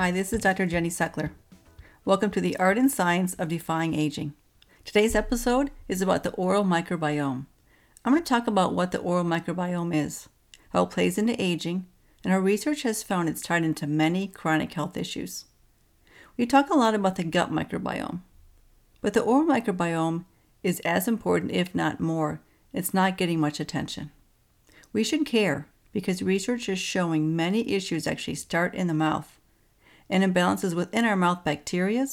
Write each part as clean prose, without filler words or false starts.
Hi, this is Dr. Jenny Sechler. Welcome to the Art and Science of Defying Aging. Today's episode is about the oral microbiome. I'm going to talk about what the oral microbiome is, how it plays into aging, and our research has found it's tied into many chronic health issues. We talk a lot about the gut microbiome, but the oral microbiome is as important, if not more. It's not getting much attention. We should care because research is showing many issues actually start in the mouth, and imbalances within our mouth bacteria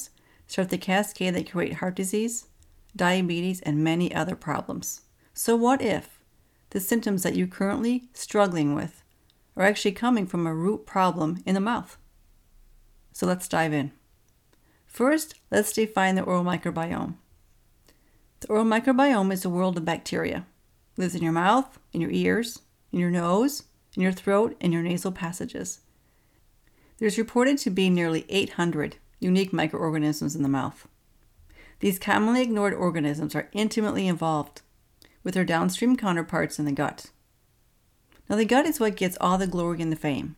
start the cascade that create heart disease, diabetes, and many other problems. So what if the symptoms that you're currently struggling with are actually coming from a root problem in the mouth? So let's dive in. First, let's define the oral microbiome. The oral microbiome is a world of bacteria. It lives in your mouth, in your ears, in your nose, in your throat, and your nasal passages. There's reported to be nearly 800 unique microorganisms in the mouth. These commonly ignored organisms are intimately involved with their downstream counterparts in the gut. Now, the gut is what gets all the glory and the fame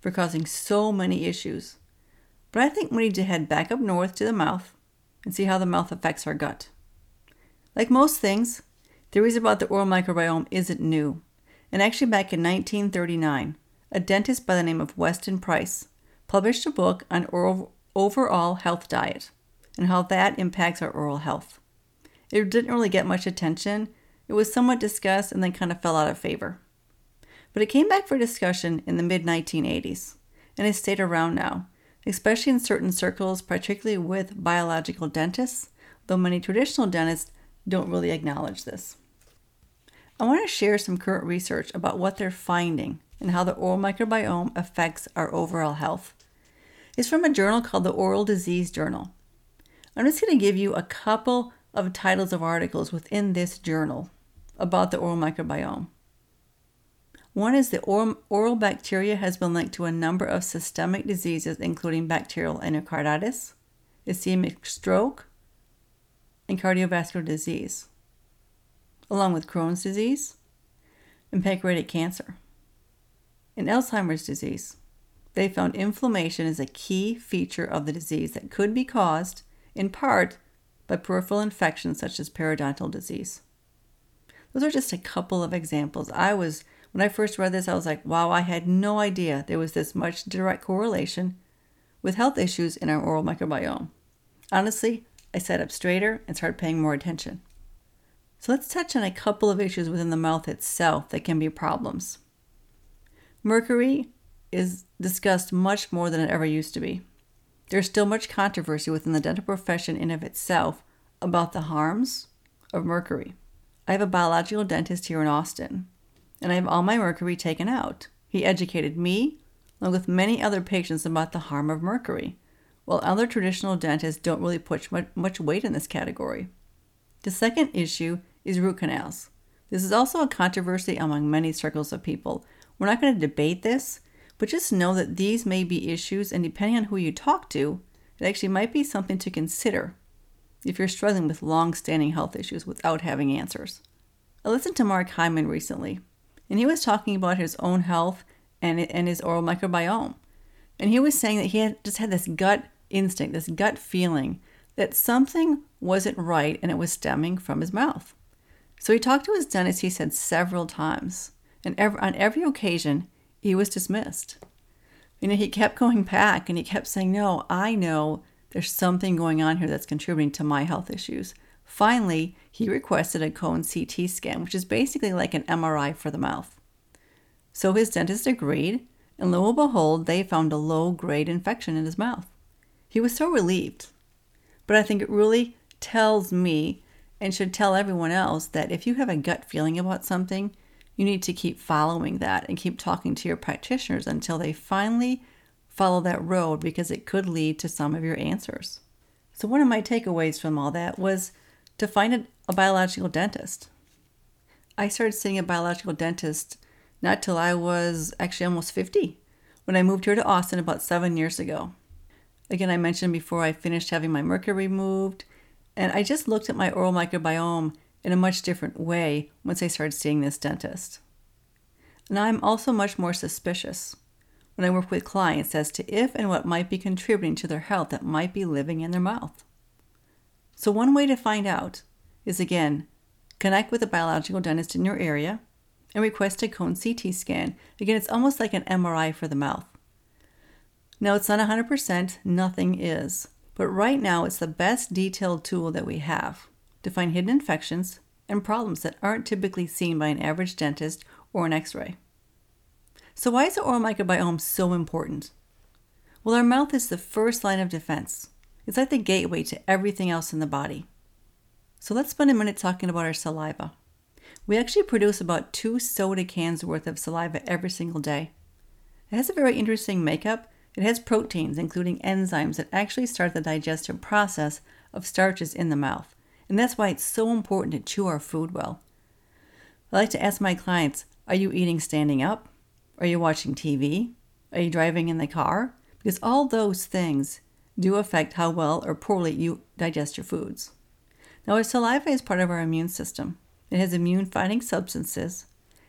for causing so many issues. But I think we need to head back up north to the mouth and see how the mouth affects our gut. Like most things, theories about the oral microbiome isn't new. And actually back in 1939, a dentist by the name of Weston Price published a book on oral overall health diet and how that impacts our oral health. It didn't really get much attention. It was somewhat discussed and then kind of fell out of favor. But it came back for discussion in the mid-1980s, and it stayed around now, especially in certain circles, particularly with biological dentists, though many traditional dentists don't really acknowledge this. I want to share some current research about what they're finding and how the oral microbiome affects our overall health. It's from a journal called the Oral Disease Journal. I'm just going to give you a couple of titles of articles within this journal about the oral microbiome. One is the oral bacteria has been linked to a number of systemic diseases, including bacterial endocarditis, ischemic stroke, and cardiovascular disease, along with Crohn's disease and pancreatic cancer, and Alzheimer's disease. They found inflammation is a key feature of the disease that could be caused, in part, by peripheral infections such as periodontal disease. Those are just a couple of examples. When I first read this, I was like, wow, I had no idea there was this much direct correlation with health issues in our oral microbiome. Honestly, I sat up straighter and started paying more attention. So let's touch on a couple of issues within the mouth itself that can be problems. Mercury is discussed much more than it ever used to be. There's still much controversy within the dental profession in of itself about the harms of mercury. I have a biological dentist here in Austin, and I have all my mercury taken out. He educated me, along with many other patients, about the harm of mercury, while other traditional dentists don't really put much weight in this category. The second issue is root canals. This is also a controversy among many circles of people. We're not going to debate this, but just know that these may be issues, and depending on who you talk to, it actually might be something to consider if you're struggling with long-standing health issues without having answers. I listened to Mark Hyman recently, and he was talking about his own health and his oral microbiome. And he was saying that he had this gut instinct, this gut feeling that something wasn't right, and it was stemming from his mouth. So he talked to his dentist, he said, several times, and on every occasion, he was dismissed. You know, he kept going back and he kept saying, no, I know there's something going on here that's contributing to my health issues. Finally, he requested a cone CT scan, which is basically like an MRI for the mouth. So his dentist agreed, and lo and behold, they found a low-grade infection in his mouth. He was so relieved. But I think it really tells me and should tell everyone else that if you have a gut feeling about something, you need to keep following that and keep talking to your practitioners until they finally follow that road, because it could lead to some of your answers. So one of my takeaways from all that was to find a biological dentist. I started seeing a biological dentist not till I was actually almost 50 when I moved here to Austin about 7 years ago. Again, I mentioned before I finished having my mercury removed, and I just looked at my oral microbiome in a much different way once I started seeing this dentist. And I'm also much more suspicious when I work with clients as to if and what might be contributing to their health that might be living in their mouth. So one way to find out is, again, connect with a biological dentist in your area and request a cone CT scan. Again, it's almost like an MRI for the mouth. Now, it's not 100%, nothing is, but right now it's the best detailed tool that we have to find hidden infections and problems that aren't typically seen by an average dentist or an X-ray. So why is the oral microbiome so important? Well, our mouth is the first line of defense. It's like the gateway to everything else in the body. So let's spend a minute talking about our saliva. We actually produce about 2 soda cans worth of saliva every single day. It has a very interesting makeup. It has proteins, including enzymes, that actually start the digestive process of starches in the mouth. And that's why it's so important to chew our food well. I like to ask my clients, are you eating standing up? Are you watching TV? Are you driving in the car? Because all those things do affect how well or poorly you digest your foods. Now, our saliva is part of our immune system. It has immune-fighting substances,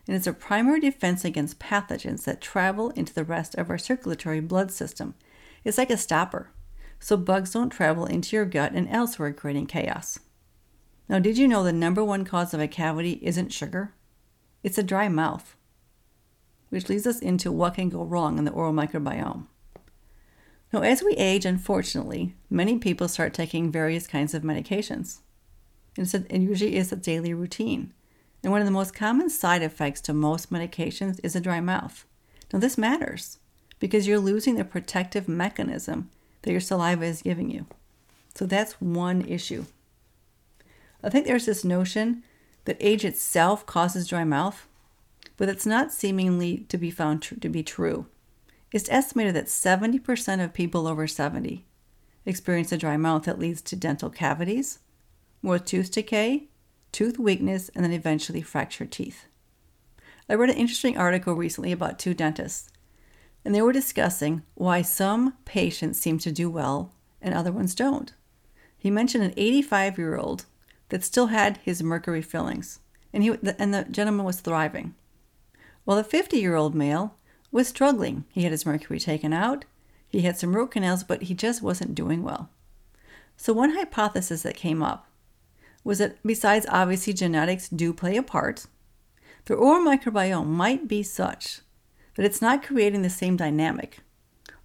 and it's a primary defense against pathogens that travel into the rest of our circulatory blood system. It's like a stopper, so bugs don't travel into your gut and elsewhere, creating chaos. Now, did you know the number one cause of a cavity isn't sugar? It's a dry mouth, which leads us into what can go wrong in the oral microbiome. Now, as we age, unfortunately, many people start taking various kinds of medications. It usually is a daily routine. And one of the most common side effects to most medications is a dry mouth. Now, this matters because you're losing the protective mechanism that your saliva is giving you. So that's one issue. I think there's this notion that age itself causes dry mouth, but it's not seemingly to be found to be true. It's estimated that 70% of people over 70 experience a dry mouth that leads to dental cavities, more tooth decay, tooth weakness, and then eventually fractured teeth. I read an interesting article recently about 2 dentists, and they were discussing why some patients seem to do well and other ones don't. He mentioned an 85-year-old that still had his mercury fillings, and the gentleman was thriving. While the 50-year-old male was struggling. He had his mercury taken out, he had some root canals, but he just wasn't doing well. So one hypothesis that came up was that besides obviously genetics do play a part, the oral microbiome might be such that it's not creating the same dynamic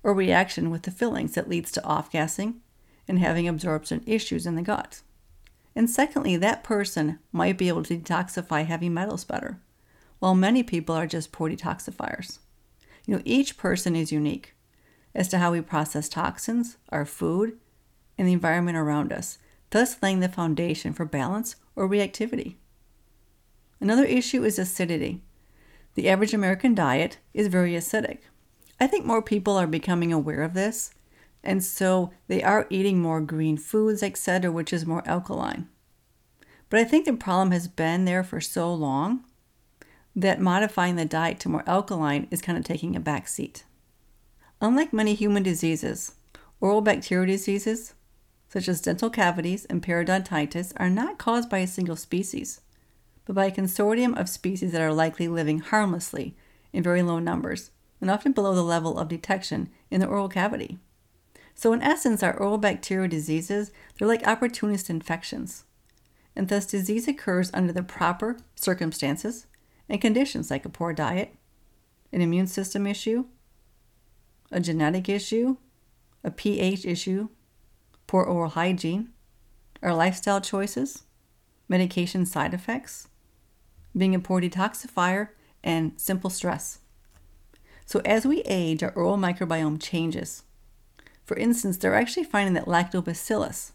or reaction with the fillings that leads to off-gassing and having absorption issues in the gut. And secondly, that person might be able to detoxify heavy metals better, while many people are just poor detoxifiers. You know, each person is unique as to how we process toxins, our food, and the environment around us, thus laying the foundation for balance or reactivity. Another issue is acidity. The average American diet is very acidic. I think more people are becoming aware of this, and so they are eating more green foods, etc., which is more alkaline. But I think the problem has been there for so long that modifying the diet to more alkaline is kind of taking a back seat. Unlike many human diseases, oral bacterial diseases, such as dental cavities and periodontitis, are not caused by a single species, but by a consortium of species that are likely living harmlessly in very low numbers, and often below the level of detection in the oral cavity. So in essence, our oral bacterial diseases, they're like opportunist infections, and thus disease occurs under the proper circumstances and conditions like a poor diet, an immune system issue, a genetic issue, a pH issue, poor oral hygiene, our lifestyle choices, medication side effects, being a poor detoxifier, and simple stress. So as we age, our oral microbiome changes. For instance, they're actually finding that lactobacillus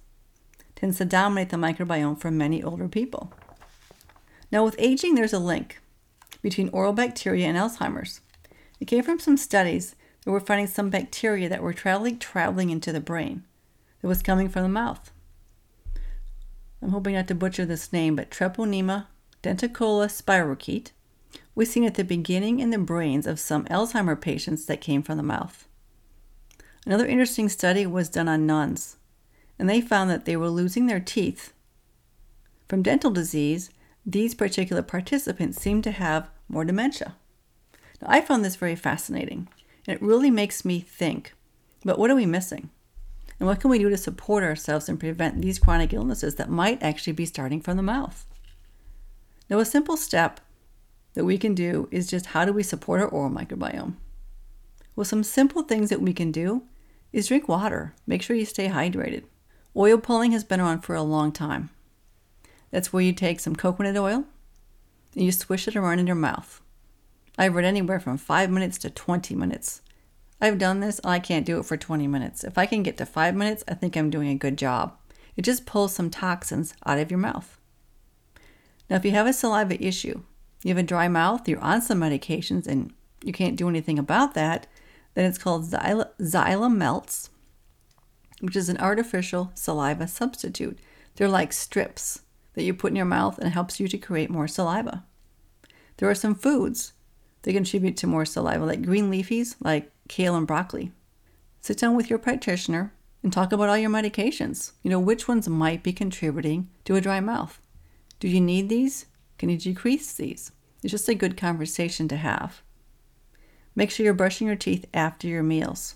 tends to dominate the microbiome for many older people. Now, with aging, there's a link between oral bacteria and Alzheimer's. It came from some studies that were finding some bacteria that were traveling into the brain that was coming from the mouth. I'm hoping not to butcher this name, but Treponema denticola spirochete was seen at the beginning in the brains of some Alzheimer patients that came from the mouth. Another interesting study was done on nuns, and they found that they were losing their teeth from dental disease. These particular participants seem to have more dementia. Now, I found this very fascinating. And it really makes me think, but what are we missing? And what can we do to support ourselves and prevent these chronic illnesses that might actually be starting from the mouth? Now, a simple step that we can do is just how do we support our oral microbiome? Well, some simple things that we can do is drink water. Make sure you stay hydrated. Oil pulling has been around for a long time. That's where you take some coconut oil and you swish it around in your mouth. I've read anywhere from 5 minutes to 20 minutes. I've done this, and I can't do it for 20 minutes. If I can get to 5 minutes, I think I'm doing a good job. It just pulls some toxins out of your mouth. Now, if you have a saliva issue, you have a dry mouth, you're on some medications, and you can't do anything about that, then it's called XyliMelts, which is an artificial saliva substitute. They're like strips that you put in your mouth and it helps you to create more saliva. There are some foods that contribute to more saliva, like green leafies, like kale and broccoli. Sit down with your practitioner and talk about all your medications. You know, which ones might be contributing to a dry mouth? Do you need these? Can you decrease these? It's just a good conversation to have. Make sure you're brushing your teeth after your meals.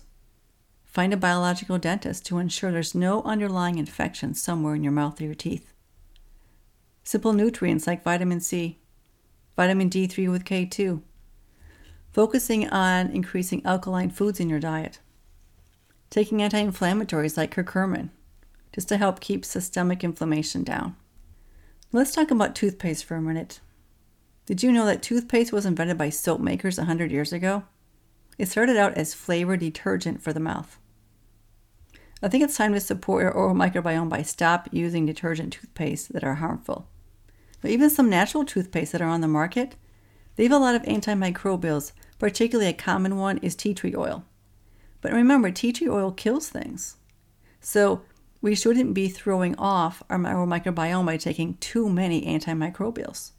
Find a biological dentist to ensure there's no underlying infection somewhere in your mouth or your teeth. Simple nutrients like vitamin C, vitamin D3 with K2, focusing on increasing alkaline foods in your diet, taking anti-inflammatories like curcumin, just to help keep systemic inflammation down. Let's talk about toothpaste for a minute. Did you know that toothpaste was invented by soap makers 100 years ago? It started out as flavor detergent for the mouth. I think it's time to support your oral microbiome by stop using detergent toothpastes that are harmful. But even some natural toothpastes that are on the market, they have a lot of antimicrobials, particularly a common one is tea tree oil. But remember, tea tree oil kills things. So we shouldn't be throwing off our oral microbiome by taking too many antimicrobials.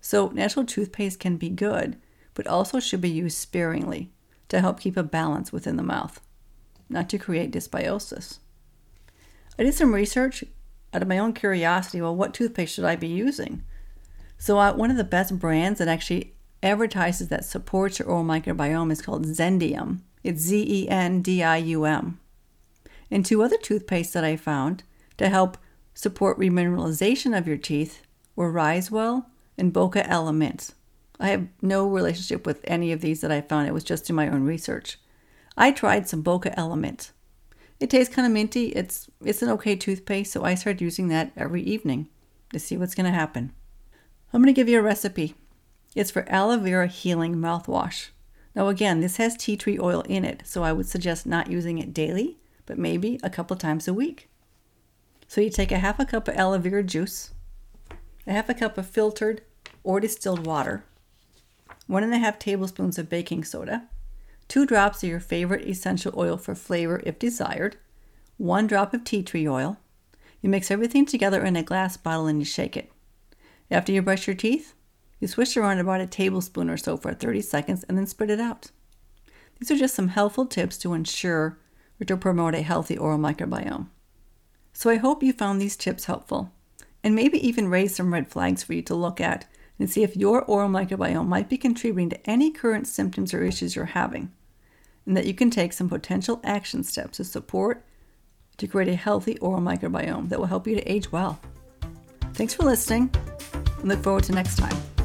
So natural toothpaste can be good, but also should be used sparingly to help keep a balance within the mouth, not to create dysbiosis. I did some research out of my own curiosity, well, what toothpaste should I be using? So one of the best brands that actually advertises that supports your oral microbiome is called Zendium. It's Zendium. And 2 other toothpastes that I found to help support remineralization of your teeth were Risewell and Boca Element. I have no relationship with any of these that I found. It was just in my own research. I tried some Boca Element. It tastes kind of minty. It's an okay toothpaste, so I started using that every evening to see what's going to happen. I'm going to give you a recipe. It's for aloe vera healing mouthwash. Now again, this has tea tree oil in it, so I would suggest not using it daily, but maybe a couple times a week. So you take a half a cup of aloe vera juice, a half a cup of filtered or distilled water, 1.5 tablespoons of baking soda, 2 drops of your favorite essential oil for flavor if desired, 1 drop of tea tree oil. You mix everything together in a glass bottle and you shake it. After you brush your teeth, you swish around about a tablespoon or so for 30 seconds and then spit it out. These are just some helpful tips to ensure or to promote a healthy oral microbiome. So I hope you found these tips helpful and maybe even raise some red flags for you to look at and see if your oral microbiome might be contributing to any current symptoms or issues you're having, and that you can take some potential action steps to support to create a healthy oral microbiome that will help you to age well. Thanks for listening. Look forward to next time.